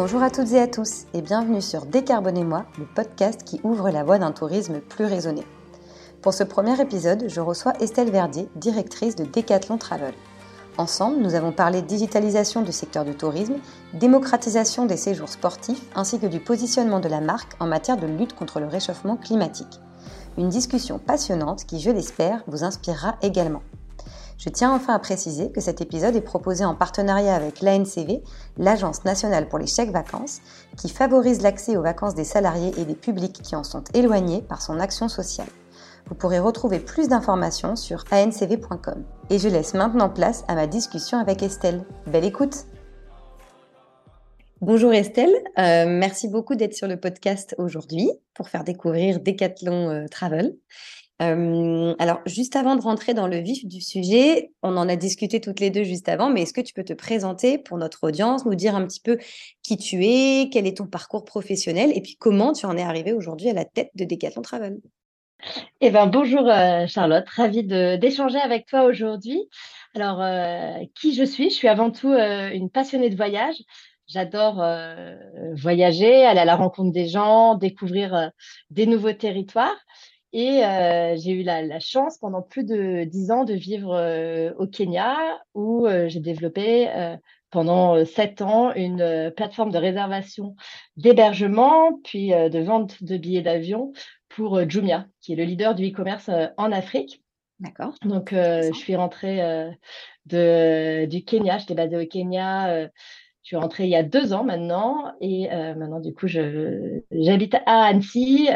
Bonjour à toutes et à tous et bienvenue sur Décarbonez-moi, le podcast qui ouvre la voie d'un tourisme plus raisonné. Pour ce premier épisode, je reçois Estelle Verdier, directrice de Decathlon Travel. Ensemble, nous avons parlé digitalisation du secteur du tourisme, démocratisation des séjours sportifs ainsi que du positionnement de la marque en matière de lutte contre le réchauffement climatique. Une discussion passionnante qui, je l'espère, vous inspirera également. Je tiens enfin à préciser que cet épisode est proposé en partenariat avec l'ANCV, l'Agence Nationale pour les Chèques Vacances, qui favorise l'accès aux vacances des salariés et des publics qui en sont éloignés par son action sociale. Vous pourrez retrouver plus d'informations sur ancv.com. Et je laisse maintenant place à ma discussion avec Estelle. Belle écoute! Bonjour Estelle, merci beaucoup d'être sur le podcast aujourd'hui pour faire découvrir Decathlon Travel. Alors, juste avant de rentrer dans le vif du sujet, on en a discuté toutes les deux juste avant, mais est-ce que tu peux te présenter pour notre audience, nous dire un petit peu qui tu es, quel est ton parcours professionnel et puis comment tu en es arrivée aujourd'hui à la tête de Decathlon Travel ? Eh bien, bonjour Charlotte, ravie d'échanger avec toi aujourd'hui. Alors, qui je suis ? Je suis avant tout une passionnée de voyage. J'adore voyager, aller à la rencontre des gens, découvrir des nouveaux territoires. Et j'ai eu la chance pendant plus de 10 ans de vivre au Kenya où j'ai développé pendant 7 ans une plateforme de réservation d'hébergement puis de vente de billets d'avion pour Jumia, qui est le leader du e-commerce en Afrique. D'accord. Donc, je suis rentrée du Kenya. J'étais basée au Kenya. Je suis rentrée il y a 2 ans maintenant et maintenant, du coup, j'habite à Annecy,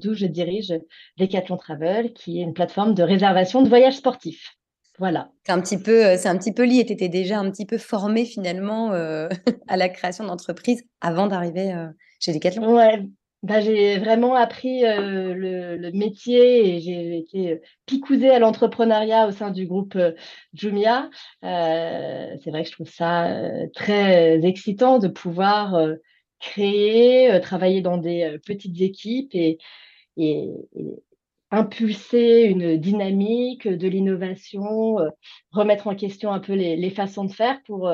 d'où je dirige Decathlon Travel, qui est une plateforme de réservation de voyages sportifs. Voilà. C'est un petit peu lié. Tu étais déjà un petit peu formée finalement à la création d'entreprise avant d'arriver chez Decathlon. Ouais. Ben, j'ai vraiment appris le métier et j'ai été picousée à l'entrepreneuriat au sein du groupe Jumia. C'est vrai que je trouve ça très excitant de pouvoir créer, travailler dans des petites équipes et impulser une dynamique de l'innovation, remettre en question un peu les façons de faire pour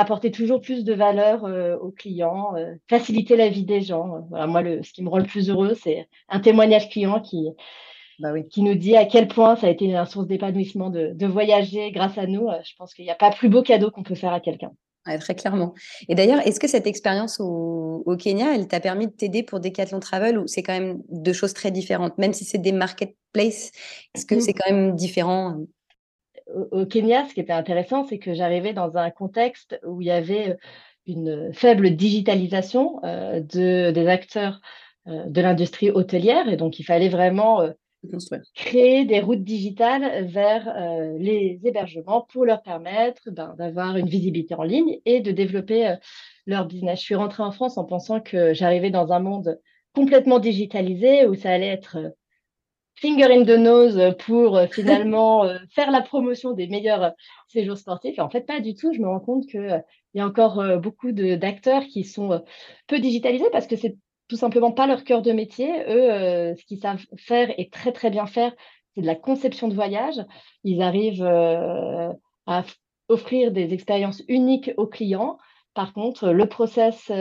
apporter toujours plus de valeur aux clients, faciliter la vie des gens. Voilà, moi, ce qui me rend le plus heureux, c'est un témoignage client qui nous dit à quel point ça a été une source d'épanouissement de voyager grâce à nous. Je pense qu'il n'y a pas plus beau cadeau qu'on peut faire à quelqu'un. Ouais, très clairement. Et d'ailleurs, est-ce que cette expérience au Kenya, elle t'a permis de t'aider pour Decathlon Travel ou c'est quand même 2 choses très différentes, même si c'est des marketplaces, est-ce que c'est quand même différent ? Au Kenya, ce qui était intéressant, c'est que j'arrivais dans un contexte où il y avait une faible digitalisation des acteurs de l'industrie hôtelière. Et donc, il fallait vraiment créer des routes digitales vers les hébergements pour leur permettre d'avoir une visibilité en ligne et de développer leur business. Je suis rentrée en France en pensant que j'arrivais dans un monde complètement digitalisé où ça allait être finger in the nose pour finalement faire la promotion des meilleurs séjours sportifs. Et en fait, pas du tout. Je me rends compte qu'il y a encore beaucoup d'acteurs qui sont peu digitalisés parce que c'est tout simplement pas leur cœur de métier. Eux, ce qu'ils savent faire et très, très bien faire, c'est de la conception de voyage. Ils arrivent à offrir des expériences uniques aux clients. Par contre, le process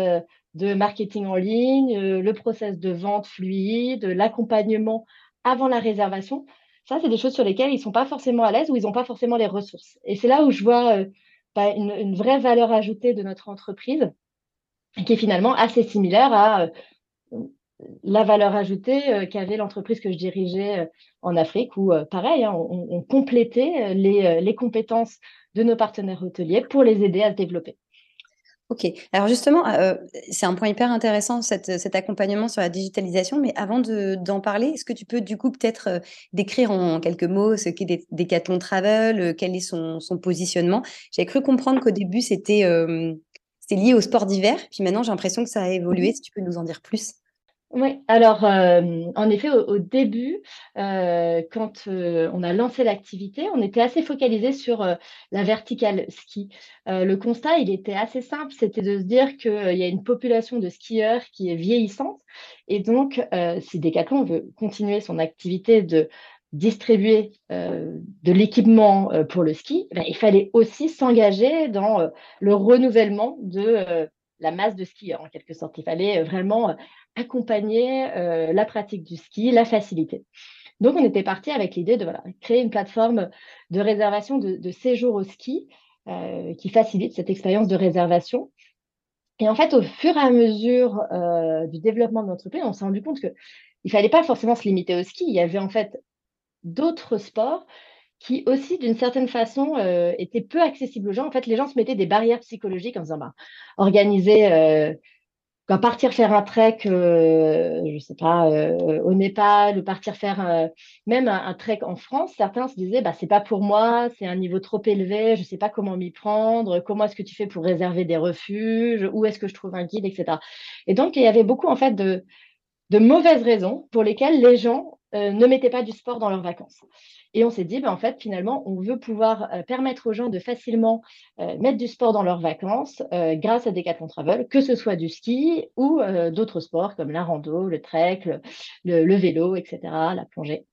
de marketing en ligne, le process de vente fluide, l'accompagnement avant la réservation, ça, c'est des choses sur lesquelles ils ne sont pas forcément à l'aise ou ils n'ont pas forcément les ressources. Et c'est là où je vois une vraie valeur ajoutée de notre entreprise qui est finalement assez similaire à la valeur ajoutée qu'avait l'entreprise que je dirigeais en Afrique où, pareil, hein, on complétait les compétences de nos partenaires hôteliers pour les aider à se développer. Ok, alors justement, c'est un point hyper intéressant cet accompagnement sur la digitalisation, mais avant d'en parler, est-ce que tu peux du coup peut-être décrire en quelques mots ce qu'est Decathlon Travel, quel est son positionnement ? J'ai cru comprendre qu'au début c'était lié au sport d'hiver, puis maintenant j'ai l'impression que ça a évolué, si tu peux nous en dire plus. Oui, alors en effet, au début, quand on a lancé l'activité, on était assez focalisé sur la verticale ski. Le constat, il était assez simple, c'était de se dire qu'il y a une population de skieurs qui est vieillissante. Et donc, si Decathlon veut continuer son activité de distribuer de l'équipement pour le ski, il fallait aussi s'engager dans le renouvellement la masse de skieurs en quelque sorte. Il fallait vraiment accompagner la pratique du ski, la faciliter. Donc, on était parti avec l'idée de créer une plateforme de réservation de séjour au ski qui facilite cette expérience de réservation. Et en fait, au fur et à mesure du développement de l'entreprise, on s'est rendu compte qu'il ne fallait pas forcément se limiter au ski. Il y avait en fait d'autres sports qui aussi, d'une certaine façon, étaient peu accessibles aux gens. En fait, les gens se mettaient des barrières psychologiques en disant organiser, quand partir faire un trek, je ne sais pas, au Népal, ou partir faire même un trek en France, certains se disaient « c'est pas pour moi, c'est un niveau trop élevé, je ne sais pas comment m'y prendre, comment est-ce que tu fais pour réserver des refuges, où est-ce que je trouve un guide, etc. » Et donc, il y avait beaucoup en fait de mauvaises raisons pour lesquelles les gens ne mettaient pas du sport dans leurs vacances. Et on s'est dit, en fait, finalement, on veut pouvoir permettre aux gens de facilement mettre du sport dans leurs vacances grâce à Decathlon Travel, que ce soit du ski ou d'autres sports comme la rando, le trek, le vélo, etc., la plongée.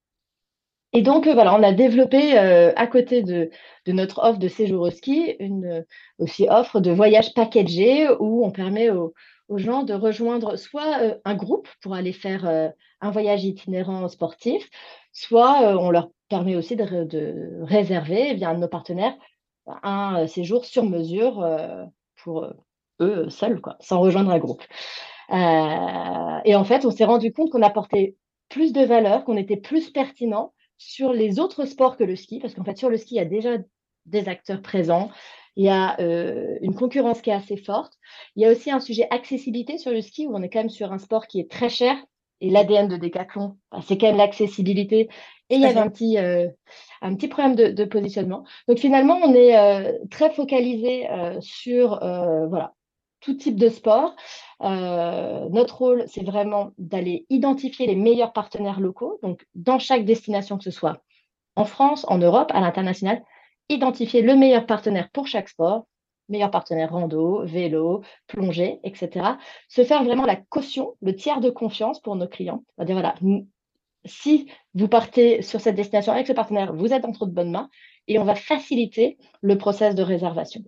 Et donc, on a développé, à côté de notre offre de séjour au ski, une aussi offre de voyage packagé où on permet aux gens de rejoindre soit un groupe pour aller faire un voyage itinérant sportif, soit on leur permet aussi de réserver via un de nos partenaires un séjour sur mesure pour eux seuls, sans rejoindre un groupe. Et en fait, on s'est rendu compte qu'on apportait plus de valeur, qu'on était plus pertinent sur les autres sports que le ski, parce qu'en fait, sur le ski, il y a déjà des acteurs présents, il y a une concurrence qui est assez forte. Il y a aussi un sujet accessibilité sur le ski où on est quand même sur un sport qui est très cher. Et l'ADN de Decathlon, c'est quand même l'accessibilité. Et il y avait un petit problème de positionnement. Donc finalement, on est très focalisé sur tout type de sport. Notre rôle, c'est vraiment d'aller identifier les meilleurs partenaires locaux. Donc dans chaque destination, que ce soit en France, en Europe, à l'international, identifier le meilleur partenaire pour chaque sport, meilleur partenaire rando, vélo, plongée, etc. Se faire vraiment la caution, le tiers de confiance pour nos clients. C'est-à-dire, si vous partez sur cette destination avec ce partenaire, vous êtes entre de bonnes mains et on va faciliter le process de réservation.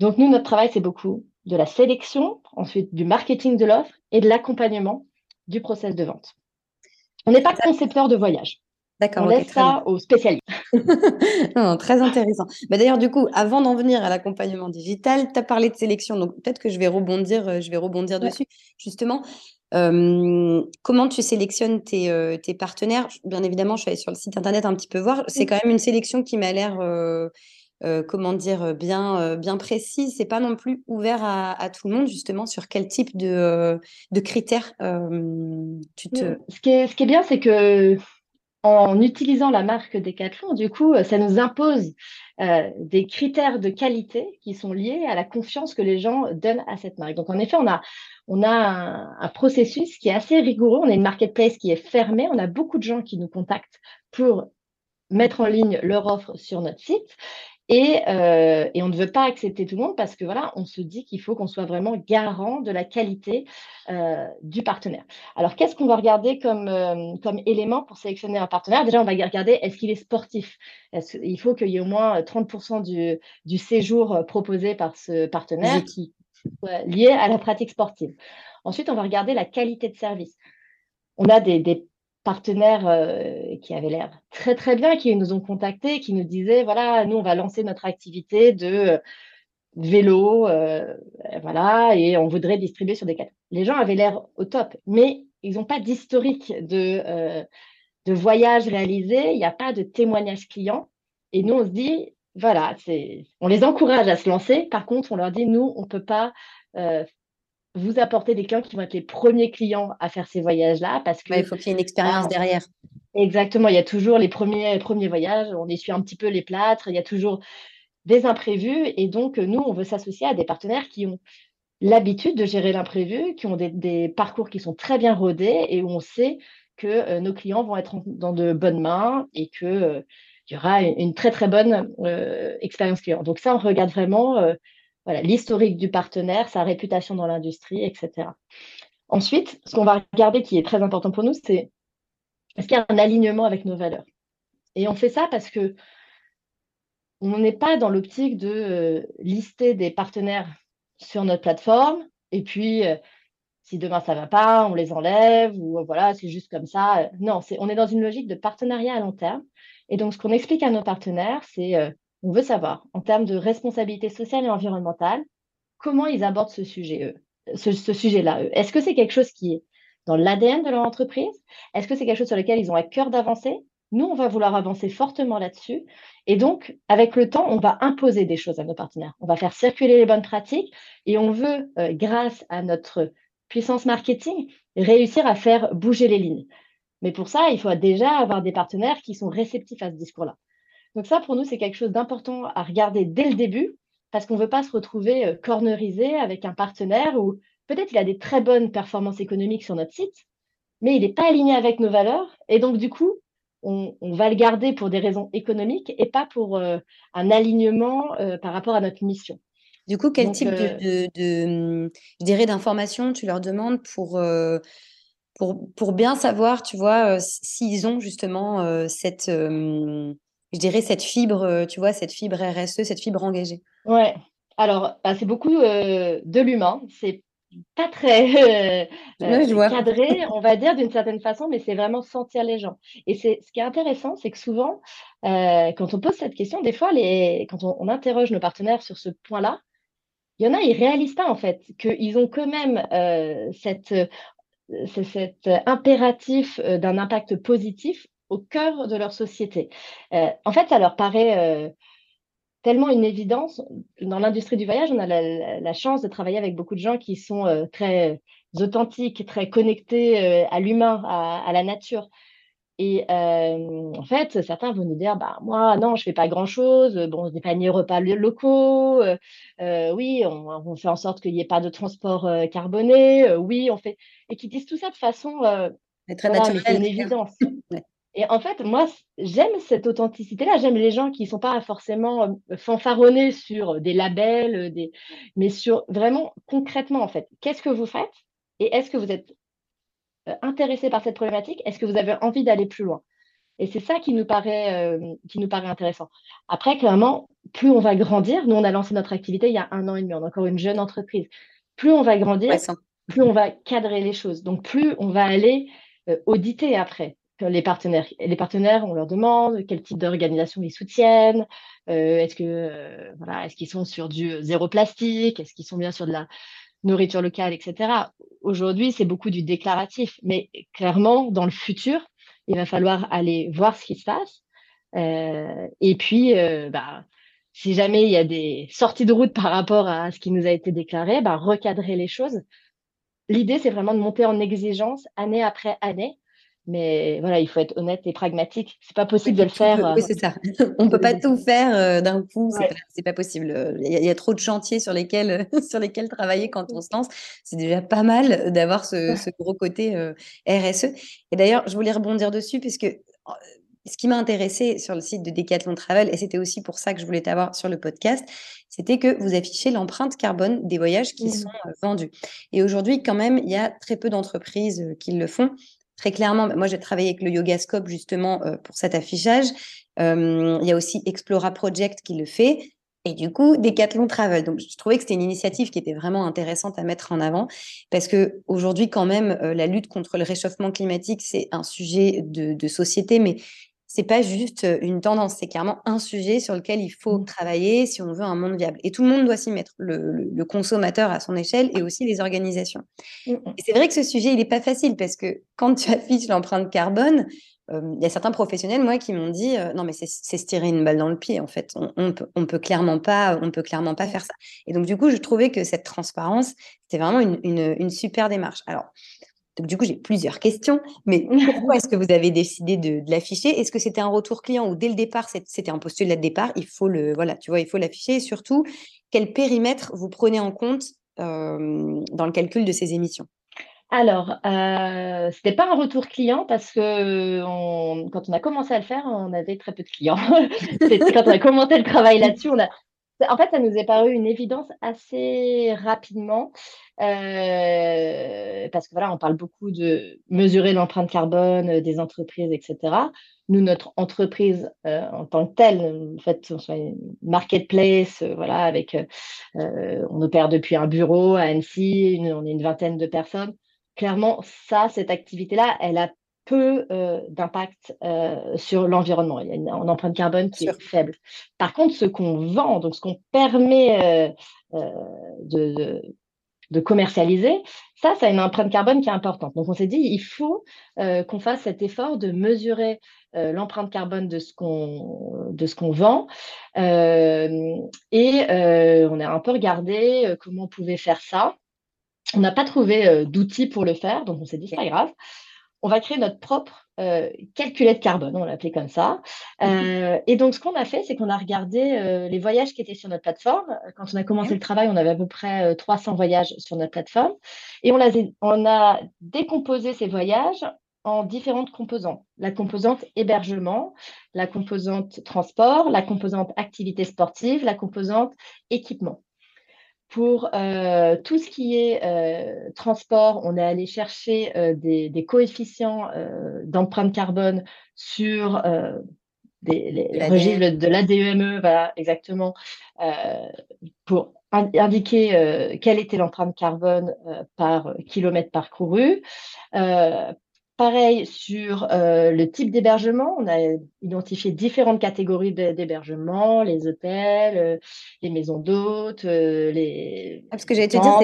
Donc, nous, notre travail, c'est beaucoup de la sélection, ensuite du marketing de l'offre et de l'accompagnement du process de vente. On n'est pas concepteur de voyage. D'accord, on laisse ça aux spécialistes. Non, très intéressant. D'ailleurs, du coup, avant d'en venir à l'accompagnement digital, tu as parlé de sélection, donc peut-être que je vais rebondir dessus. Justement, comment tu sélectionnes tes partenaires? Bien évidemment, je suis allée sur le site internet un petit peu voir. C'est quand même une sélection qui m'a l'air, bien précise. C'est pas non plus ouvert à tout le monde, justement, sur quel type de critères tu te… Ce qui est bien, c'est que… En utilisant la marque Decathlon, du coup, ça nous impose des critères de qualité qui sont liés à la confiance que les gens donnent à cette marque. Donc, en effet, on a un processus qui est assez rigoureux. On a une marketplace qui est fermée. On a beaucoup de gens qui nous contactent pour mettre en ligne leur offre sur notre site. Et on ne veut pas accepter tout le monde parce que on se dit qu'il faut qu'on soit vraiment garant de la qualité du partenaire. Alors, qu'est-ce qu'on va regarder comme élément pour sélectionner un partenaire? Déjà, on va regarder est-ce qu'il est sportif. Il faut qu'il y ait au moins 30% du séjour proposé par ce partenaire qui soit lié à la pratique sportive. Ensuite, on va regarder la qualité de service. On a des partenaires qui avaient l'air très, très bien, qui nous ont contactés, qui nous disaient, nous, on va lancer notre activité de vélo, et on voudrait distribuer sur Decathlon. Les gens avaient l'air au top, mais ils n'ont pas d'historique de voyage réalisé, il n'y a pas de témoignage client. Et nous, on se dit, on les encourage à se lancer. Par contre, on leur dit, nous, on ne peut pas vous apporter des clients qui vont être les premiers clients à faire ces voyages-là parce que il faut qu'il y ait une expérience derrière. Exactement, il y a toujours les premiers voyages, on essuie un petit peu les plâtres, il y a toujours des imprévus et donc nous, on veut s'associer à des partenaires qui ont l'habitude de gérer l'imprévu, qui ont des parcours qui sont très bien rodés et où on sait que nos clients vont être dans de bonnes mains et que il y aura une très, très bonne expérience client. Donc ça, on regarde vraiment… l'historique du partenaire, sa réputation dans l'industrie, etc. Ensuite, ce qu'on va regarder qui est très important pour nous, c'est est-ce qu'il y a un alignement avec nos valeurs. Et on fait ça parce que on n'est pas dans l'optique de lister des partenaires sur notre plateforme, Et puis, si demain ça ne va pas, on les enlève ou voilà, c'est juste comme ça. Non, on est dans une logique de partenariat à long terme. Et donc, ce qu'on explique à nos partenaires, c'est on veut savoir, en termes de responsabilité sociale et environnementale, comment ils abordent ce sujet, ce sujet-là. Est-ce que c'est quelque chose qui est dans l'ADN de leur entreprise? Est-ce que c'est quelque chose sur lequel ils ont à cœur d'avancer? Nous, on va vouloir avancer fortement là-dessus. Et donc, avec le temps, on va imposer des choses à nos partenaires. On va faire circuler les bonnes pratiques et on veut, grâce à notre puissance marketing, réussir à faire bouger les lignes. Mais pour ça, il faut déjà avoir des partenaires qui sont réceptifs à ce discours-là. Donc ça, pour nous, c'est quelque chose d'important à regarder dès le début parce qu'on ne veut pas se retrouver cornerisé avec un partenaire où peut-être il a des très bonnes performances économiques sur notre site, mais il n'est pas aligné avec nos valeurs. Et donc, du coup, on va le garder pour des raisons économiques et pas pour un alignement par rapport à notre mission. Du coup, quel type d'informations tu leur demandes pour bien savoir, tu vois, s'ils ont justement cette fibre, tu vois, cette fibre RSE, cette fibre engagée? Ouais. Alors, c'est beaucoup de l'humain. C'est pas très cadré, on va dire, d'une certaine façon, mais c'est vraiment sentir les gens. Et ce qui est intéressant, c'est que souvent, quand on pose cette question, des fois, quand on interroge nos partenaires sur ce point-là, il y en a, ils ne réalisent pas, en fait, qu'ils ont quand même cet impératif d'un impact positif au cœur de leur société. En fait, ça leur paraît tellement une évidence. Dans l'industrie du voyage, on a la chance de travailler avec beaucoup de gens qui sont très authentiques, très connectés à l'humain, à la nature. Et en fait, certains vont nous dire, bah, moi, non, je ne fais pas grand-chose, bon, des paniers repas locaux, oui, on fait en sorte qu'il n'y ait pas de transport carboné, oui, on fait… Et qui disent tout ça de façon… très naturelle. C'est une évidence. Et en fait, moi, j'aime cette authenticité-là. J'aime les gens qui ne sont pas forcément fanfaronnés sur des labels, mais sur vraiment concrètement, en fait. Qu'est-ce que vous faites? Et est-ce que vous êtes intéressé par cette problématique? Est-ce que vous avez envie d'aller plus loin? Et c'est ça qui nous paraît intéressant. Après, clairement, plus on va grandir, nous, on a lancé notre activité il y a 1 an et demi, on est encore une jeune entreprise. Plus on va grandir, plus on va cadrer les choses. Donc, plus on va aller auditer après. Les partenaires, on leur demande quel type d'organisation ils soutiennent, est-ce qu'ils sont sur du zéro plastique, est-ce qu'ils sont bien sur de la nourriture locale, etc. Aujourd'hui, c'est beaucoup du déclaratif, mais clairement, dans le futur, il va falloir aller voir ce qui se passe. Et puis, si jamais il y a des sorties de route par rapport à ce qui nous a été déclaré, recadrer les choses. L'idée, c'est vraiment de monter en exigence année après année. Mais voilà, il faut être honnête et pragmatique. C'est pas possible de le faire. Oui, c'est ça. On ne peut pas tout faire d'un coup. Ouais. C'est pas possible. Il y a trop de chantiers sur lesquels, travailler quand on se lance. C'est déjà pas mal d'avoir ce gros côté RSE. Et d'ailleurs, je voulais rebondir dessus puisque ce qui m'a intéressée sur le site de Decathlon Travel, et c'était aussi pour ça que je voulais t'avoir sur le podcast, c'était que vous affichez l'empreinte carbone des voyages qui sont vendus. Et aujourd'hui, quand même, il y a très peu d'entreprises qui le font. Très clairement, moi, j'ai travaillé avec le Yogascope justement pour cet affichage. Il y a aussi Explora Project qui le fait et du coup, Decathlon Travel. Donc, je trouvais que c'était une initiative qui était vraiment intéressante à mettre en avant parce qu'aujourd'hui, quand même, la lutte contre le réchauffement climatique, c'est un sujet de société, mais c'est pas juste une tendance, c'est clairement un sujet sur lequel il faut travailler si on veut un monde viable. Et tout le monde doit s'y mettre, le consommateur à son échelle et aussi les organisations. Et c'est vrai que ce sujet, il n'est pas facile parce que quand tu affiches l'empreinte carbone, il y a certains professionnels, moi, qui m'ont dit non, mais c'est se tirer une balle dans le pied, en fait. On peut clairement pas faire ça. Et donc, du coup, je trouvais que cette transparence, c'était vraiment une super démarche. Alors, donc, du coup, j'ai plusieurs questions, mais pourquoi est-ce que vous avez décidé de l'afficher? Est-ce que c'était un retour client ou dès le départ, c'était un postulat de départ? Il faut l'afficher. Et surtout, quel périmètre vous prenez en compte dans le calcul de ces émissions? Alors, ce n'était pas un retour client parce que quand on a commencé à le faire, on avait très peu de clients. Quand on a commencé le travail là-dessus, En fait, ça nous est paru une évidence assez rapidement parce que voilà, on parle beaucoup de mesurer l'empreinte carbone des entreprises, etc. Nous, notre entreprise en tant que telle, en fait, on soit une marketplace, voilà, avec on opère depuis un bureau à Annecy, on est une vingtaine de personnes. Clairement, ça, cette activité-là, elle a peu d'impact sur l'environnement. Il y a une empreinte carbone qui est faible. Par contre, ce qu'on vend, donc ce qu'on permet de commercialiser, ça a une empreinte carbone qui est importante. Donc, on s'est dit, il faut qu'on fasse cet effort de mesurer l'empreinte carbone de ce qu'on vend. On a un peu regardé comment on pouvait faire ça. On n'a pas trouvé d'outils pour le faire, donc on s'est dit, c'est pas grave. On va créer notre propre calculette carbone, on l'appelait comme ça. Et donc, ce qu'on a fait, c'est qu'on a regardé les voyages qui étaient sur notre plateforme. Quand on a commencé le travail, on avait à peu près 300 voyages sur notre plateforme. Et on a décomposé ces voyages en différentes composantes. La composante hébergement, la composante transport, la composante activité sportive, la composante équipement. Pour tout ce qui est transport, on est allé chercher des coefficients d'empreinte carbone sur les registres de l'ADEME, voilà, exactement, pour indiquer quelle était l'empreinte carbone par kilomètre parcouru. Pareil, sur le type d'hébergement, on a identifié différentes catégories d'hébergement, les hôtels, les maisons d'hôtes, les parce que j'allais te dire,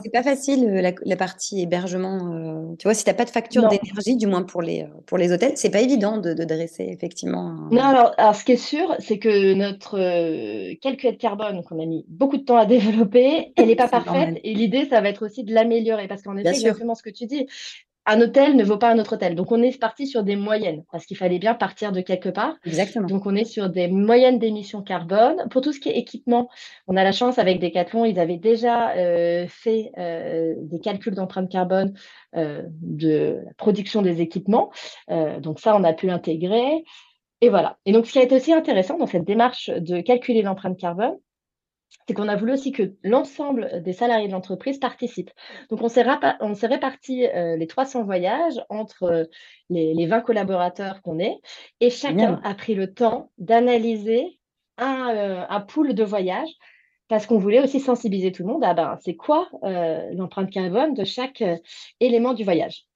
c'est pas facile la partie hébergement. Tu vois, si tu n'as pas de facture d'énergie, du moins pour les hôtels, c'est pas évident de dresser effectivement. Non, alors ce qui est sûr, c'est que notre calculette carbone qu'on a mis beaucoup de temps à développer, elle n'est pas parfaite. Normal. Et l'idée, ça va être aussi de l'améliorer parce qu'en effet, exactement ce que tu dis. Un hôtel ne vaut pas un autre hôtel. Donc, on est parti sur des moyennes parce qu'il fallait bien partir de quelque part. Exactement. Donc, on est sur des moyennes d'émissions carbone. Pour tout ce qui est équipement, on a la chance avec Decathlon, ils avaient déjà fait des calculs d'empreinte carbone de la production des équipements. Donc, ça, on a pu l'intégrer. Et voilà. Et donc, ce qui a été aussi intéressant dans cette démarche de calculer l'empreinte carbone, c'est qu'on a voulu aussi que l'ensemble des salariés de l'entreprise participent. Donc, on s'est réparti les 300 voyages entre les 20 collaborateurs qu'on est et chacun a pris le temps d'analyser un pool de voyages parce qu'on voulait aussi sensibiliser tout le monde à c'est quoi l'empreinte carbone de chaque élément du voyage.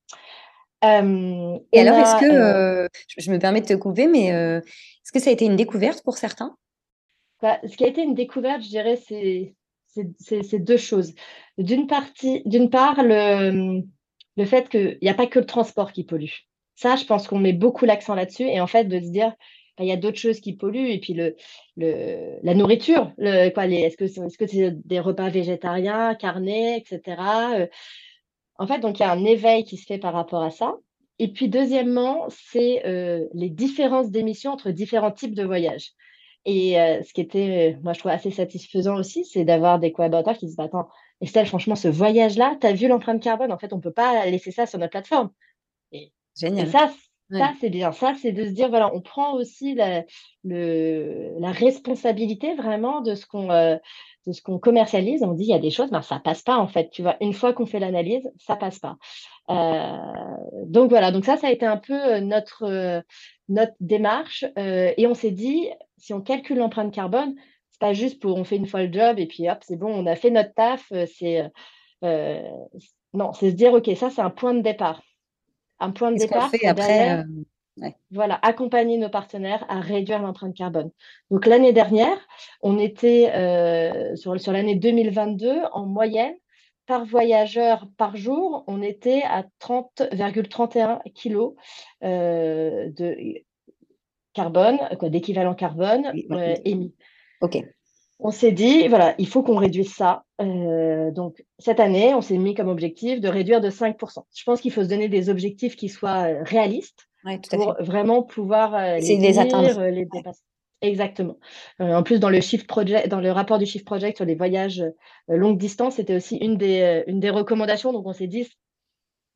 Et alors, est-ce que, je me permets de te couper, mais est-ce que ça a été une découverte pour certains ? Ce qui a été une découverte, je dirais, c'est deux choses. D'une part, le fait qu'il n'y a pas que le transport qui pollue. Ça, je pense qu'on met beaucoup l'accent là-dessus. Et en fait, de se dire, il y a d'autres choses qui polluent. Et puis, la nourriture, est-ce que c'est des repas végétariens, carnés, etc. En fait, donc, il y a un éveil qui se fait par rapport à ça. Et puis, deuxièmement, c'est les différences d'émissions entre différents types de voyages. Et ce qui était, moi, je trouve assez satisfaisant aussi, c'est d'avoir des collaborateurs qui disent « Attends, Estelle, franchement, ce voyage-là, tu as vu l'empreinte carbone, en fait, on ne peut pas laisser ça sur notre plateforme. » Génial. Et ça, c'est bien. Ça, c'est de se dire, voilà, on prend aussi la responsabilité vraiment de ce qu'on commercialise. On dit, il y a des choses, ça ne passe pas, en fait. Tu vois, une fois qu'on fait l'analyse, ça ne passe pas. Donc, voilà. Donc, ça a été un peu notre démarche. Et on s'est dit, si on calcule l'empreinte carbone, ce n'est pas juste on fait une fois le job et puis hop, c'est bon, on a fait notre taf. C'est se dire, OK, ça, c'est un point de départ. Un point de départ fait après, derrière, voilà, accompagner nos partenaires à réduire l'empreinte carbone. Donc, l'année dernière, on était sur l'année 2022, en moyenne, par voyageur par jour, on était à 30,31 kilos de carbone, d'équivalent carbone émis. OK. On s'est dit, voilà, il faut qu'on réduise ça. Donc, cette année, on s'est mis comme objectif de réduire de 5%. Je pense qu'il faut se donner des objectifs qui soient réalistes pour vraiment pouvoir les dépasser. Ouais. Exactement. En plus, dans le rapport du Shift Project sur les voyages longue distance, c'était aussi une des recommandations. Donc, on s'est dit,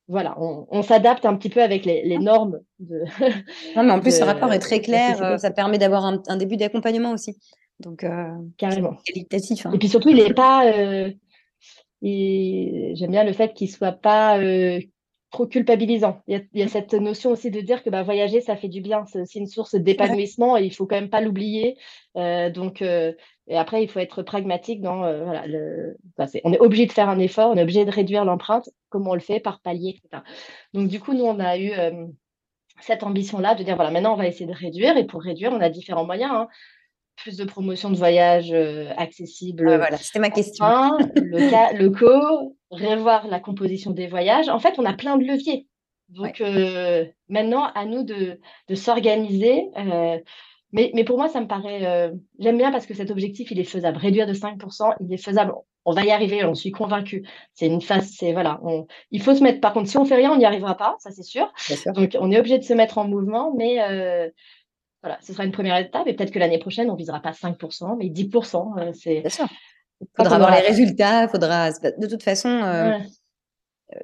voilà, on s'adapte un petit peu avec les normes. Non, mais en plus, ce rapport est très clair. Ça permet d'avoir un début d'accompagnement aussi. Donc, carrément. C'est qualitatif. Hein. Et puis surtout, il n'est pas. J'aime bien le fait qu'il ne soit pas trop culpabilisant. Il y a cette notion aussi de dire que voyager, ça fait du bien. C'est aussi une source d'épanouissement et il ne faut quand même pas l'oublier. Et après, il faut être pragmatique dans on est obligé de faire un effort, on est obligé de réduire l'empreinte, comment on le fait, par palier, etc. Donc, du coup, nous, on a eu cette ambition-là de dire, maintenant, on va essayer de réduire. Et pour réduire, on a différents moyens, hein. Plus de promotion de voyages accessibles. C'était ma question. Le co, revoir la composition des voyages. En fait, on a plein de leviers. Donc, maintenant, à nous de s'organiser. Mais pour moi, ça me paraît… j'aime bien parce que cet objectif, il est faisable. Réduire de 5%, il est faisable. On va y arriver, j'en suis convaincue. C'est une phase, il faut se mettre… Par contre, si on ne fait rien, on n'y arrivera pas, ça c'est sûr. Donc, on est obligé de se mettre en mouvement, mais… ce sera une première étape et peut-être que l'année prochaine, on ne visera pas 5%, mais 10%. Bien sûr. Il faudra avoir les résultats. De toute façon,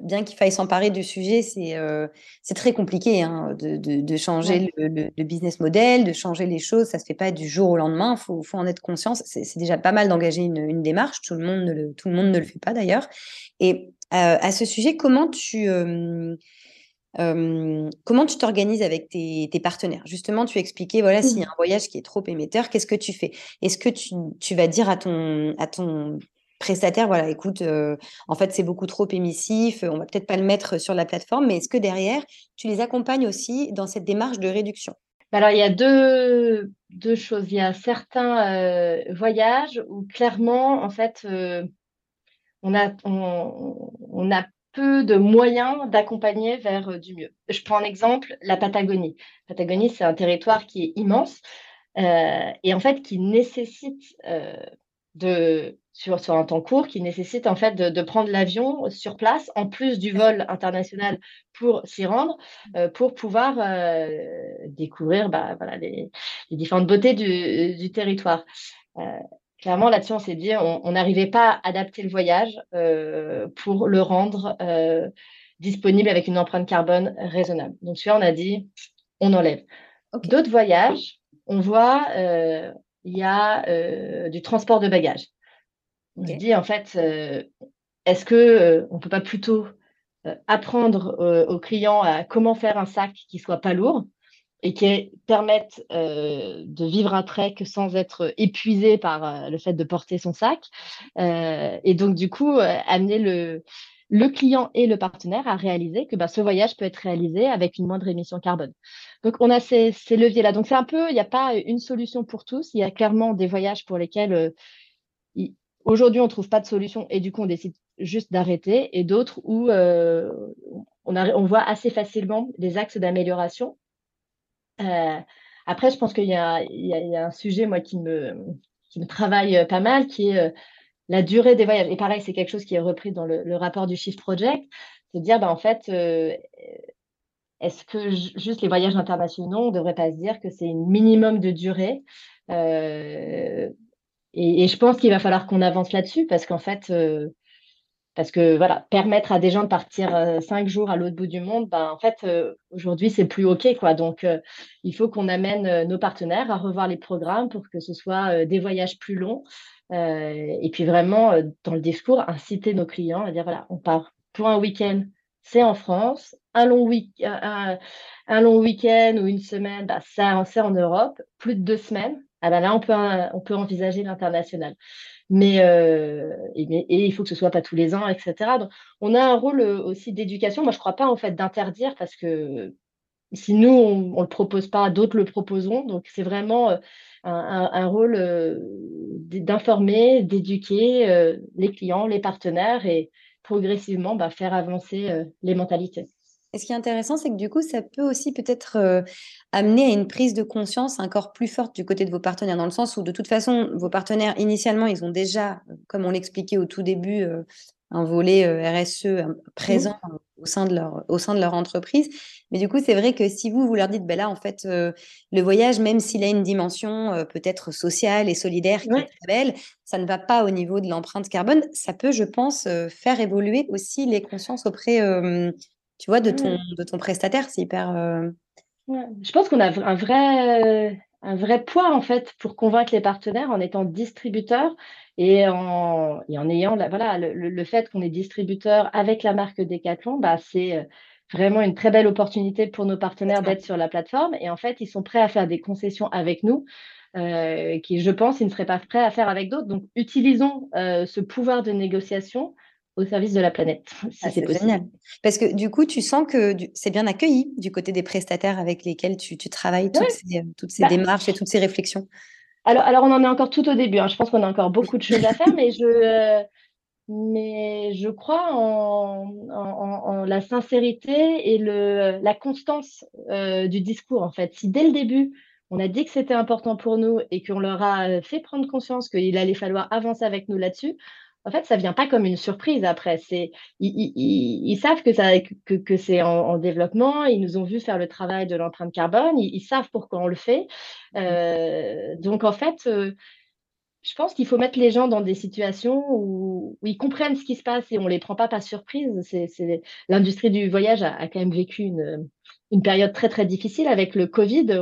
bien qu'il faille s'emparer du sujet, c'est très compliqué hein, de changer le business model, de changer les choses. Ça ne se fait pas du jour au lendemain. Il faut en être conscient. C'est déjà pas mal d'engager une démarche. Tout le monde ne le fait pas d'ailleurs. Et à ce sujet, comment tu t'organises avec tes partenaires? Justement, tu expliquais, s'il y a un voyage qui est trop émetteur, qu'est-ce que tu fais? Est-ce que tu vas dire à ton prestataire, écoute, en fait, c'est beaucoup trop émissif, on va peut-être pas le mettre sur la plateforme, mais est-ce que derrière, tu les accompagnes aussi dans cette démarche de réduction? Alors, il y a deux choses. Il y a certains voyages où clairement, en fait, on a peu de moyens d'accompagner vers du mieux. Je prends un exemple, la Patagonie. La Patagonie, c'est un territoire qui est immense et en fait qui nécessite sur un temps court, qui nécessite en fait de prendre l'avion sur place en plus du vol international pour s'y rendre, pour pouvoir découvrir les différentes beautés du territoire. Clairement, là-dessus, on s'est dit, on n'arrivait pas à adapter le voyage pour le rendre disponible avec une empreinte carbone raisonnable. Donc, celui-là, on a dit, on enlève. Okay. D'autres voyages, on voit, il y a du transport de bagages. On se dit, en fait, est-ce qu'on ne peut pas plutôt apprendre aux clients à comment faire un sac qui ne soit pas lourd et qui permettent de vivre un trek sans être épuisé par le fait de porter son sac. Et donc, du coup, amener le client et le partenaire à réaliser que ce voyage peut être réalisé avec une moindre émission carbone. Donc, on a ces leviers-là. Donc, c'est un peu, il n'y a pas une solution pour tous. Il y a clairement des voyages pour lesquels, aujourd'hui, on ne trouve pas de solution et du coup, on décide juste d'arrêter. Et d'autres où on voit assez facilement des axes d'amélioration. Après, je pense qu'il y a un sujet, moi, qui me travaille pas mal, qui est la durée des voyages. Et pareil, c'est quelque chose qui est repris dans le rapport du Shift Project, de dire, en fait, est-ce que juste les voyages internationaux, on ne devrait pas se dire que c'est un minimum de durée et je pense qu'il va falloir qu'on avance là-dessus parce qu'en fait… Parce que permettre à des gens de partir 5 jours à l'autre bout du monde, en fait, aujourd'hui, c'est plus OK, quoi. Donc, il faut qu'on amène nos partenaires à revoir les programmes pour que ce soit des voyages plus longs. Et puis vraiment, dans le discours, inciter nos clients à dire, on part pour un week-end, c'est en France. Un long week-end ou une semaine, c'est en Europe. Plus de 2 semaines. Là, on peut envisager l'international. Mais et il faut que ce soit pas tous les ans, etc. Donc, on a un rôle aussi d'éducation. Moi, je ne crois pas en fait d'interdire parce que si nous, on ne le propose pas, d'autres le proposeront. Donc, c'est vraiment un rôle d'informer, d'éduquer les clients, les partenaires et progressivement faire avancer les mentalités. Et ce qui est intéressant, c'est que du coup, ça peut aussi peut-être amener à une prise de conscience encore plus forte du côté de vos partenaires, dans le sens où de toute façon, vos partenaires, initialement, ils ont déjà, comme on l'expliquait au tout début, un volet RSE présent au sein de leur entreprise. Mais du coup, c'est vrai que si vous leur dites, en fait, le voyage, même s'il a une dimension peut-être sociale et solidaire qui est très belle, ça ne va pas au niveau de l'empreinte carbone, ça peut, je pense, faire évoluer aussi les consciences auprès... de ton prestataire, c'est hyper… Je pense qu'on a un vrai un vrai poids en fait pour convaincre les partenaires en étant distributeur et en ayant le fait qu'on est distributeur avec la marque Decathlon, c'est vraiment une très belle opportunité pour nos partenaires d'être sur la plateforme et en fait ils sont prêts à faire des concessions avec nous qui je pense ils ne seraient pas prêts à faire avec d'autres. Donc utilisons ce pouvoir de négociation au service de la planète, si c'est possible. Génial. Parce que du coup, tu sens que c'est bien accueilli du côté des prestataires avec lesquels tu travailles toutes ces démarches et toutes ces réflexions. Alors, on en est encore tout au début. Je pense qu'on a encore beaucoup de choses à faire, mais je crois en la sincérité et la constance du discours, en fait. Si dès le début, on a dit que c'était important pour nous et qu'on leur a fait prendre conscience qu'il allait falloir avancer avec nous là-dessus, en fait, ça ne vient pas comme une surprise après. Ils savent que c'est en développement. Ils nous ont vu faire le travail de l'empreinte carbone. Ils savent pourquoi on le fait. Donc, en fait, je pense qu'il faut mettre les gens dans des situations où ils comprennent ce qui se passe et on ne les prend pas par surprise. L'industrie du voyage a quand même vécu une période très, très difficile avec le Covid.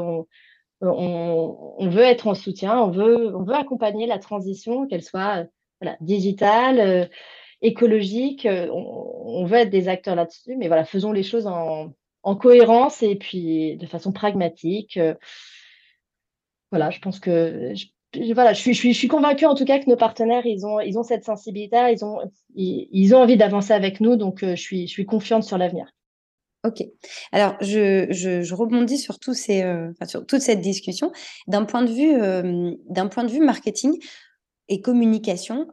On veut être en soutien. On veut accompagner la transition, qu'elle soit... digital, écologique, on veut être des acteurs là-dessus, mais faisons les choses en cohérence et puis de façon pragmatique. Je pense que je suis convaincue en tout cas que nos partenaires, ils ont cette sensibilité, ils ont envie d'avancer avec nous, donc je suis confiante sur l'avenir. Ok. Alors, je rebondis sur sur toute cette discussion d'un point de vue marketing. Et communication,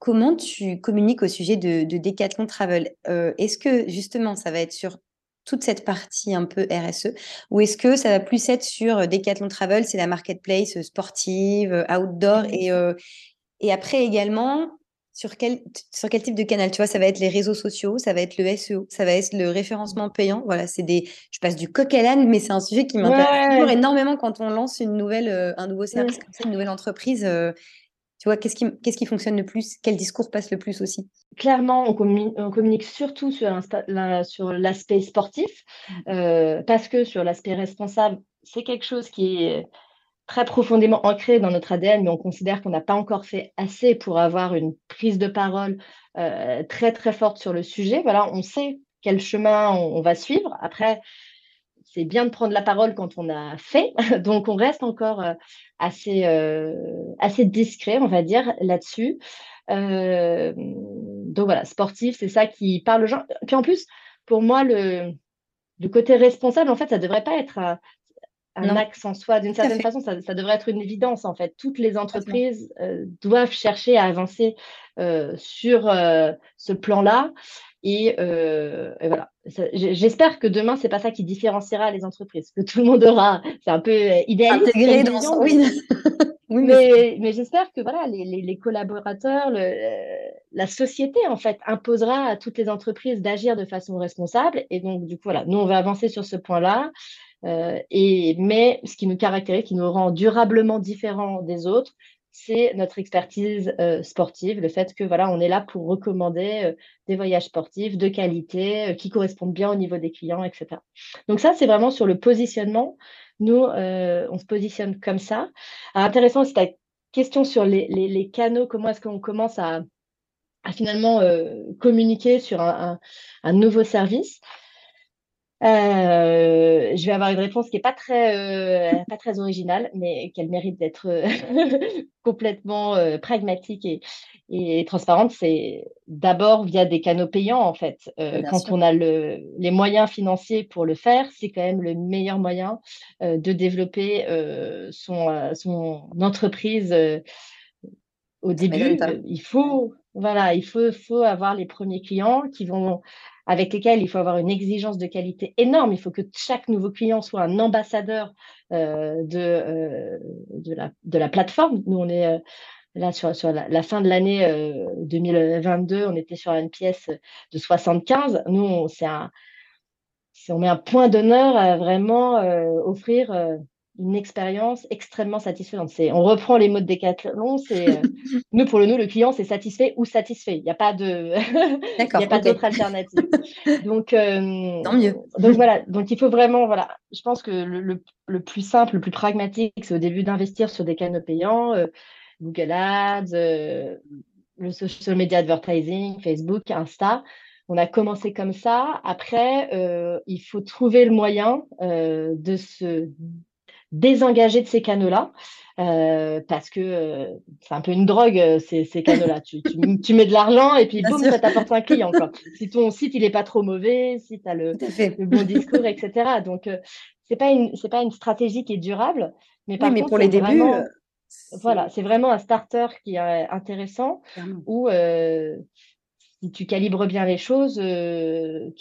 comment tu communiques au sujet de Decathlon Travel ? Est-ce que justement ça va être sur toute cette partie un peu RSE ou est-ce que ça va plus être sur Decathlon Travel, c'est la marketplace sportive, outdoor et après également sur quel type de canal ? Tu vois, ça va être les réseaux sociaux, ça va être le SEO, ça va être le référencement payant. Voilà, je passe du coq à l'âne, mais c'est un sujet qui m'intéresse toujours énormément quand on lance un nouveau service comme ça, une nouvelle entreprise. Tu vois, qu'est-ce qui fonctionne le plus ? Quel discours passe le plus aussi ? Clairement, on communique surtout sur l'aspect sportif, parce que sur l'aspect responsable, c'est quelque chose qui est très profondément ancré dans notre ADN, mais on considère qu'on n'a pas encore fait assez pour avoir une prise de parole très, très forte sur le sujet. Voilà, on sait quel chemin on va suivre. Après, c'est bien de prendre la parole quand on a fait, donc on reste encore assez discret, on va dire, là-dessus. Donc voilà, sportif, c'est ça qui parle aux gens. Puis en plus, pour moi, le côté responsable, en fait, ça ne devrait pas être un axe en soi. D'une certaine façon, ça devrait être une évidence, en fait. Toutes les entreprises doivent chercher à avancer sur ce plan-là. Et voilà. J'espère que demain, c'est pas ça qui différenciera les entreprises, que tout le monde aura. C'est un peu idéaliste. Intégré dans son... Oui, mais j'espère que voilà, les collaborateurs, la société en fait imposera à toutes les entreprises d'agir de façon responsable. Et donc du coup, voilà, nous on va avancer sur ce point-là. Mais ce qui nous caractérise, qui nous rend durablement différents des autres, c'est notre expertise sportive, le fait que voilà, on est là pour recommander des voyages sportifs de qualité qui correspondent bien au niveau des clients, etc. Donc ça, c'est vraiment sur le positionnement. Nous, on se positionne comme ça. Alors, intéressant, c'est ta question sur les canaux. Comment est-ce qu'on commence à finalement communiquer sur un nouveau service ? Je vais avoir une réponse qui n'est pas très originale, mais qui a le mérite d'être complètement pragmatique et transparente. C'est d'abord via des canaux payants, en fait. Quand on a les moyens financiers pour le faire, c'est quand même le meilleur moyen de développer son entreprise au début. Il faut avoir les premiers clients avec lesquels il faut avoir une exigence de qualité énorme. Il faut que chaque nouveau client soit un ambassadeur de la plateforme. Nous, on est là sur la fin de l'année 2022, on était sur une pièce de 75. Nous, on met un point d'honneur à vraiment offrir une expérience extrêmement satisfaisante. On reprend les mots de Decathlon, nous, pour nous, le client, c'est satisfait ou satisfait. Il n'y a pas d'autre alternative. Tant mieux. Donc, voilà. Donc, il faut vraiment, voilà. Je pense que le plus simple, le plus pragmatique, c'est au début d'investir sur des canaux payants, Google Ads, le social media advertising, Facebook, Insta. On a commencé comme ça. Après, il faut trouver le moyen de se désengager de ces canaux-là parce que c'est un peu une drogue, ces canaux-là. Tu mets de l'argent et puis boum, ça t'apporte un client. Quoi. Si ton site, il n'est pas trop mauvais, si tu as le bon discours, etc. Donc, c'est pas une stratégie qui est durable. Mais par contre, pour les débuts… Voilà, c'est vraiment un starter qui est intéressant où… Si tu calibres bien les choses,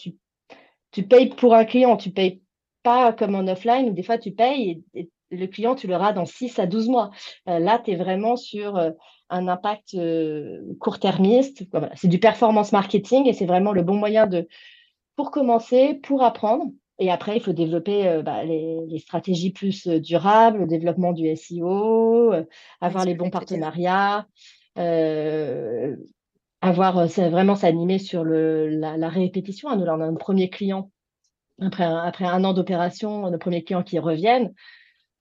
tu payes pour un client, tu ne payes pas comme en offline, où des fois tu payes et le client, tu l'auras dans 6 à 12 mois. Là, tu es vraiment sur un impact court-termiste. Voilà, c'est du performance marketing et c'est vraiment le bon moyen pour commencer, pour apprendre. Et après, il faut développer les stratégies plus durables, le développement du SEO, avoir les bons partenariats. Vraiment s'animer sur la répétition. Nous, là, on a un premier client, après un an d'opération, nos premiers clients qui reviennent.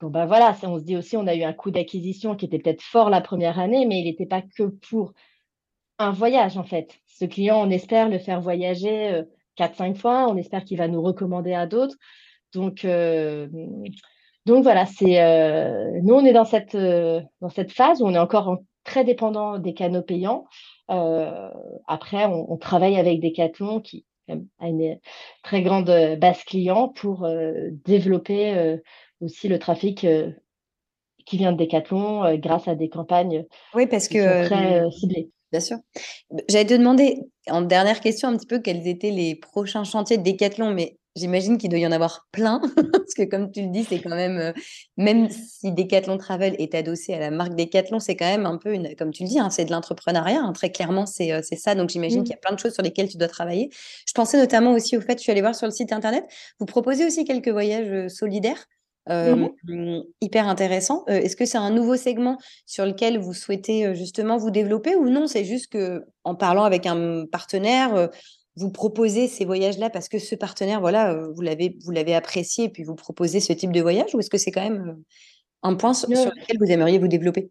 Bon, ben voilà, on se dit aussi, on a eu un coût d'acquisition qui était peut-être fort la première année, mais il n'était pas que pour un voyage, en fait. Ce client, on espère le faire voyager 4-5 fois, on espère qu'il va nous recommander à d'autres. Donc voilà, nous, on est dans cette phase où on est encore très dépendant des canaux payants. Après, on travaille avec Decathlon qui a une très grande base client pour développer aussi le trafic qui vient de Decathlon grâce à des campagnes très ciblées. Bien sûr. J'allais te demander, en dernière question, un petit peu quels étaient les prochains chantiers de Decathlon, mais j'imagine qu'il doit y en avoir plein, parce que comme tu le dis, c'est quand même si Decathlon Travel est adossé à la marque Decathlon, c'est quand même un peu, comme tu le dis, c'est de l'entrepreneuriat, très clairement, c'est ça. Donc, j'imagine qu'il y a plein de choses sur lesquelles tu dois travailler. Je pensais notamment aussi au fait, je suis allée voir sur le site internet, vous proposez aussi quelques voyages solidaires, hyper intéressants. Est-ce que c'est un nouveau segment sur lequel vous souhaitez justement vous développer ou non? C'est juste qu'en parlant avec un partenaire, vous proposez ces voyages-là parce que ce partenaire, voilà, vous l'avez apprécié et puis vous proposez ce type de voyage, ou est-ce que c'est quand même un point sur lequel vous aimeriez vous développer?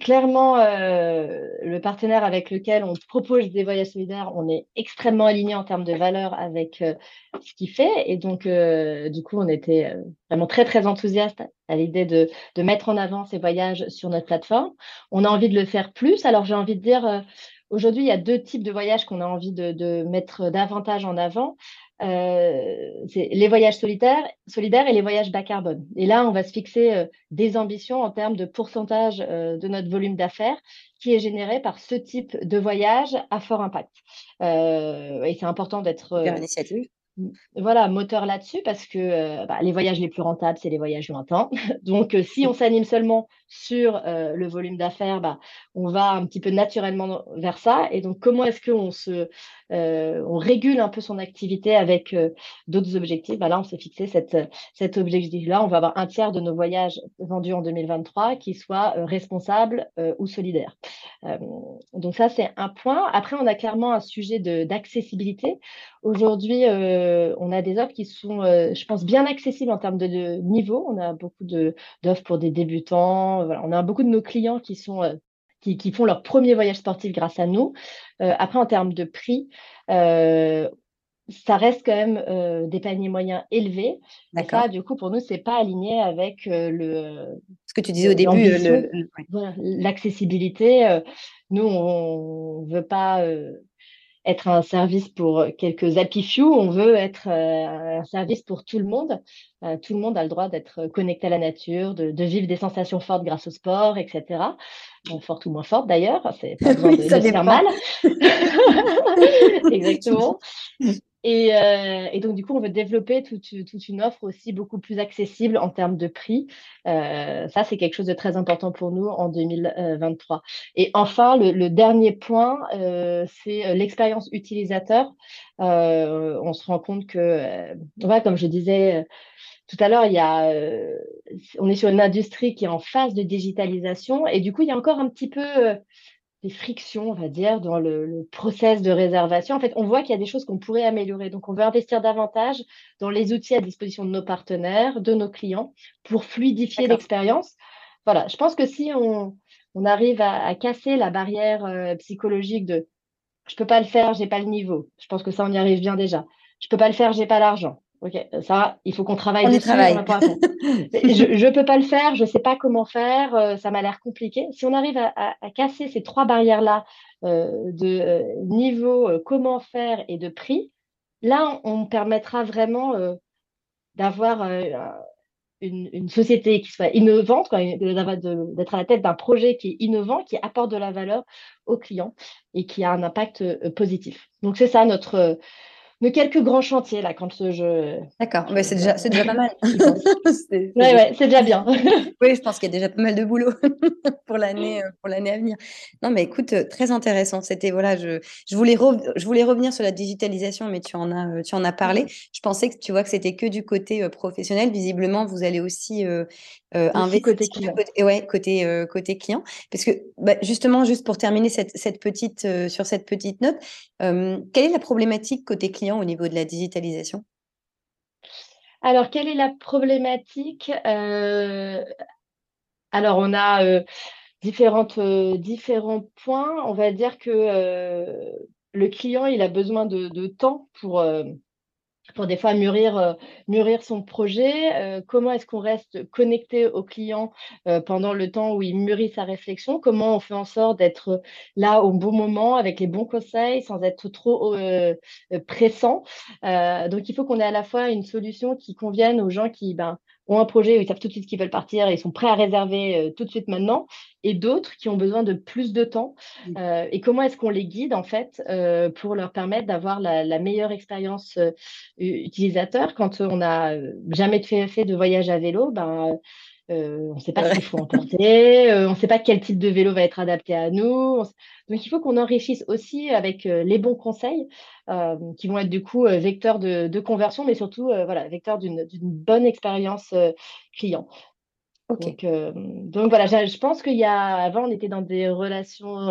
Clairement, le partenaire avec lequel on propose des voyages solidaires, on est extrêmement aligné en termes de valeurs avec ce qu'il fait. Et donc, du coup, on était vraiment très, très enthousiaste à l'idée de mettre en avant ces voyages sur notre plateforme. On a envie de le faire plus. Alors, j'ai envie de dire… Aujourd'hui, il y a 2 types de voyages qu'on a envie de mettre davantage en avant. C'est les voyages solidaires et les voyages bas carbone. Et là, on va se fixer des ambitions en termes de pourcentage de notre volume d'affaires qui est généré par ce type de voyage à fort impact. Et c'est important d'être… initiative. Voilà, moteur là-dessus, parce que les voyages les plus rentables, c'est les voyages lointains. Donc, si on s'anime seulement sur le volume d'affaires, on va un petit peu naturellement vers ça. Et donc, comment est-ce qu'on on régule un peu son activité avec d'autres objectifs? Là, on s'est fixé cet objectif-là. On va avoir un tiers de nos voyages vendus en 2023 qui soient responsables ou solidaires. Donc, ça, c'est un point. Après, on a clairement un sujet d'accessibilité. Aujourd'hui, on a des offres qui sont, je pense, bien accessibles en termes de niveau. On a beaucoup d'offres pour des débutants. Voilà. On a beaucoup de nos clients qui sont… qui font leur premier voyage sportif grâce à nous. Après, en termes de prix, ça reste quand même des paniers moyens élevés. D'accord. Ça, du coup, pour nous, ce n'est pas aligné avec ce que tu disais au début, l'accessibilité. Nous, on ne veut pas… être un service pour quelques happy few, on veut être un service pour tout le monde. Tout le monde a le droit d'être connecté à la nature, de vivre des sensations fortes grâce au sport, etc. Bon, fortes ou moins fortes d'ailleurs, c'est pas besoin de se faire mal. Exactement. Et donc, du coup, on veut développer toute une offre aussi beaucoup plus accessible en termes de prix. Ça, c'est quelque chose de très important pour nous en 2023. Et enfin, le dernier point, c'est l'expérience utilisateur. On se rend compte que, comme je disais tout à l'heure, il y a on est sur une industrie qui est en phase de digitalisation et du coup, il y a encore un petit peu des frictions, on va dire, dans le process de réservation. En fait, on voit qu'il y a des choses qu'on pourrait améliorer. Donc, on veut investir davantage dans les outils à disposition de nos partenaires, de nos clients, pour fluidifier l'expérience. Voilà, je pense que si on arrive à casser la barrière psychologique de « je peux pas le faire, j'ai pas le niveau », je pense que ça, on y arrive bien déjà. « Je peux pas le faire, j'ai pas l'argent ». Ok, ça, il faut qu'on travaille dessus. Je ne peux pas le faire, je ne sais pas comment faire, ça m'a l'air compliqué. Si on arrive à casser ces trois barrières-là de niveau, comment faire et de prix, là, on permettra vraiment d'avoir une société qui soit innovante, quoi, d'être à la tête d'un projet qui est innovant, qui apporte de la valeur aux clients et qui a un impact positif. Donc, c'est ça notre... de quelques grands chantiers, là, quand je... D'accord, mais c'est déjà pas mal. Oui, c'est déjà bien. Oui, je pense qu'il y a déjà pas mal de boulot pour l'année à venir. Non, mais écoute, très intéressant. C'était, voilà, je voulais revenir sur la digitalisation, mais tu en as parlé. Je pensais que, tu vois, que c'était que du côté professionnel. Visiblement, vous allez aussi investir côté client. Côté client. Parce que, bah, justement, juste pour terminer sur cette petite note, quelle est la problématique côté client au niveau de la digitalisation? Alors, quelle est la problématique? Alors, on a différents points. On va dire que le client, il a besoin de temps pour des fois mûrir son projet. Comment est-ce qu'on reste connecté au client pendant le temps où il mûrit sa réflexion? Comment on fait en sorte d'être là au bon moment avec les bons conseils sans être trop pressant? Donc, il faut qu'on ait à la fois une solution qui convienne aux gens qui ont un projet où ils savent tout de suite qu'ils veulent partir et ils sont prêts à réserver tout de suite maintenant, et d'autres qui ont besoin de plus de temps. Et comment est-ce qu'on les guide, en fait, pour leur permettre d'avoir la meilleure expérience utilisateur? Quand on n'a jamais fait de voyage à vélo, on ne sait pas ce qu'il faut emporter, on ne sait pas quel type de vélo va être adapté à nous. Donc, il faut qu'on enrichisse aussi avec les bons conseils qui vont être du coup vecteurs de conversion, mais surtout vecteurs d'une bonne expérience client. Okay. Donc voilà, je pense qu'avant, on était dans des relations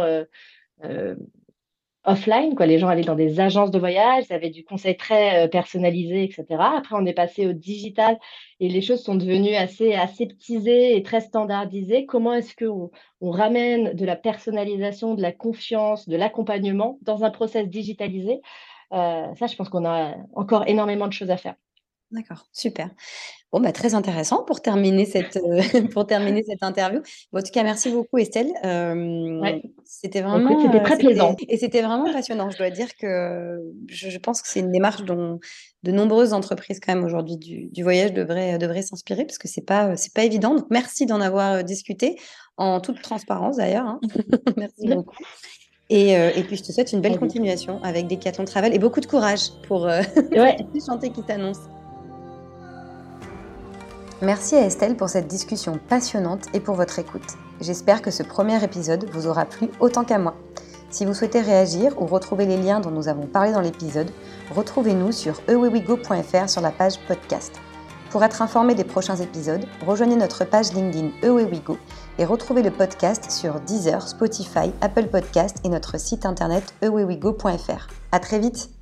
offline, quoi. Les gens allaient dans des agences de voyage, ils avaient du conseil très personnalisé, etc. Après, on est passé au digital et les choses sont devenues assez aseptisées et très standardisées. Comment est-ce qu'on ramène de la personnalisation, de la confiance, de l'accompagnement dans un process digitalisé? Ça, je pense qu'on a encore énormément de choses à faire. D'accord, super. Bon, très intéressant pour terminer cette interview. Bon, en tout cas, merci beaucoup, Estelle. C'était vraiment... Écoute, c'était très plaisant. Et c'était vraiment passionnant. Je dois dire que je pense que c'est une démarche dont de nombreuses entreprises, quand même, aujourd'hui, du voyage devraient s'inspirer, parce que c'est pas évident. Donc, merci d'en avoir discuté, en toute transparence, d'ailleurs, hein. Merci beaucoup. Et puis, je te souhaite une belle continuation avec Decathlon Travel et beaucoup de courage pour les chantiers qui t'annoncent. Merci à Estelle pour cette discussion passionnante et pour votre écoute. J'espère que ce premier épisode vous aura plu autant qu'à moi. Si vous souhaitez réagir ou retrouver les liens dont nous avons parlé dans l'épisode, retrouvez-nous sur ewewego.fr sur la page podcast. Pour être informé des prochains épisodes, rejoignez notre page LinkedIn ewewego et retrouvez le podcast sur Deezer, Spotify, Apple Podcasts et notre site internet ewewego.fr. À très vite!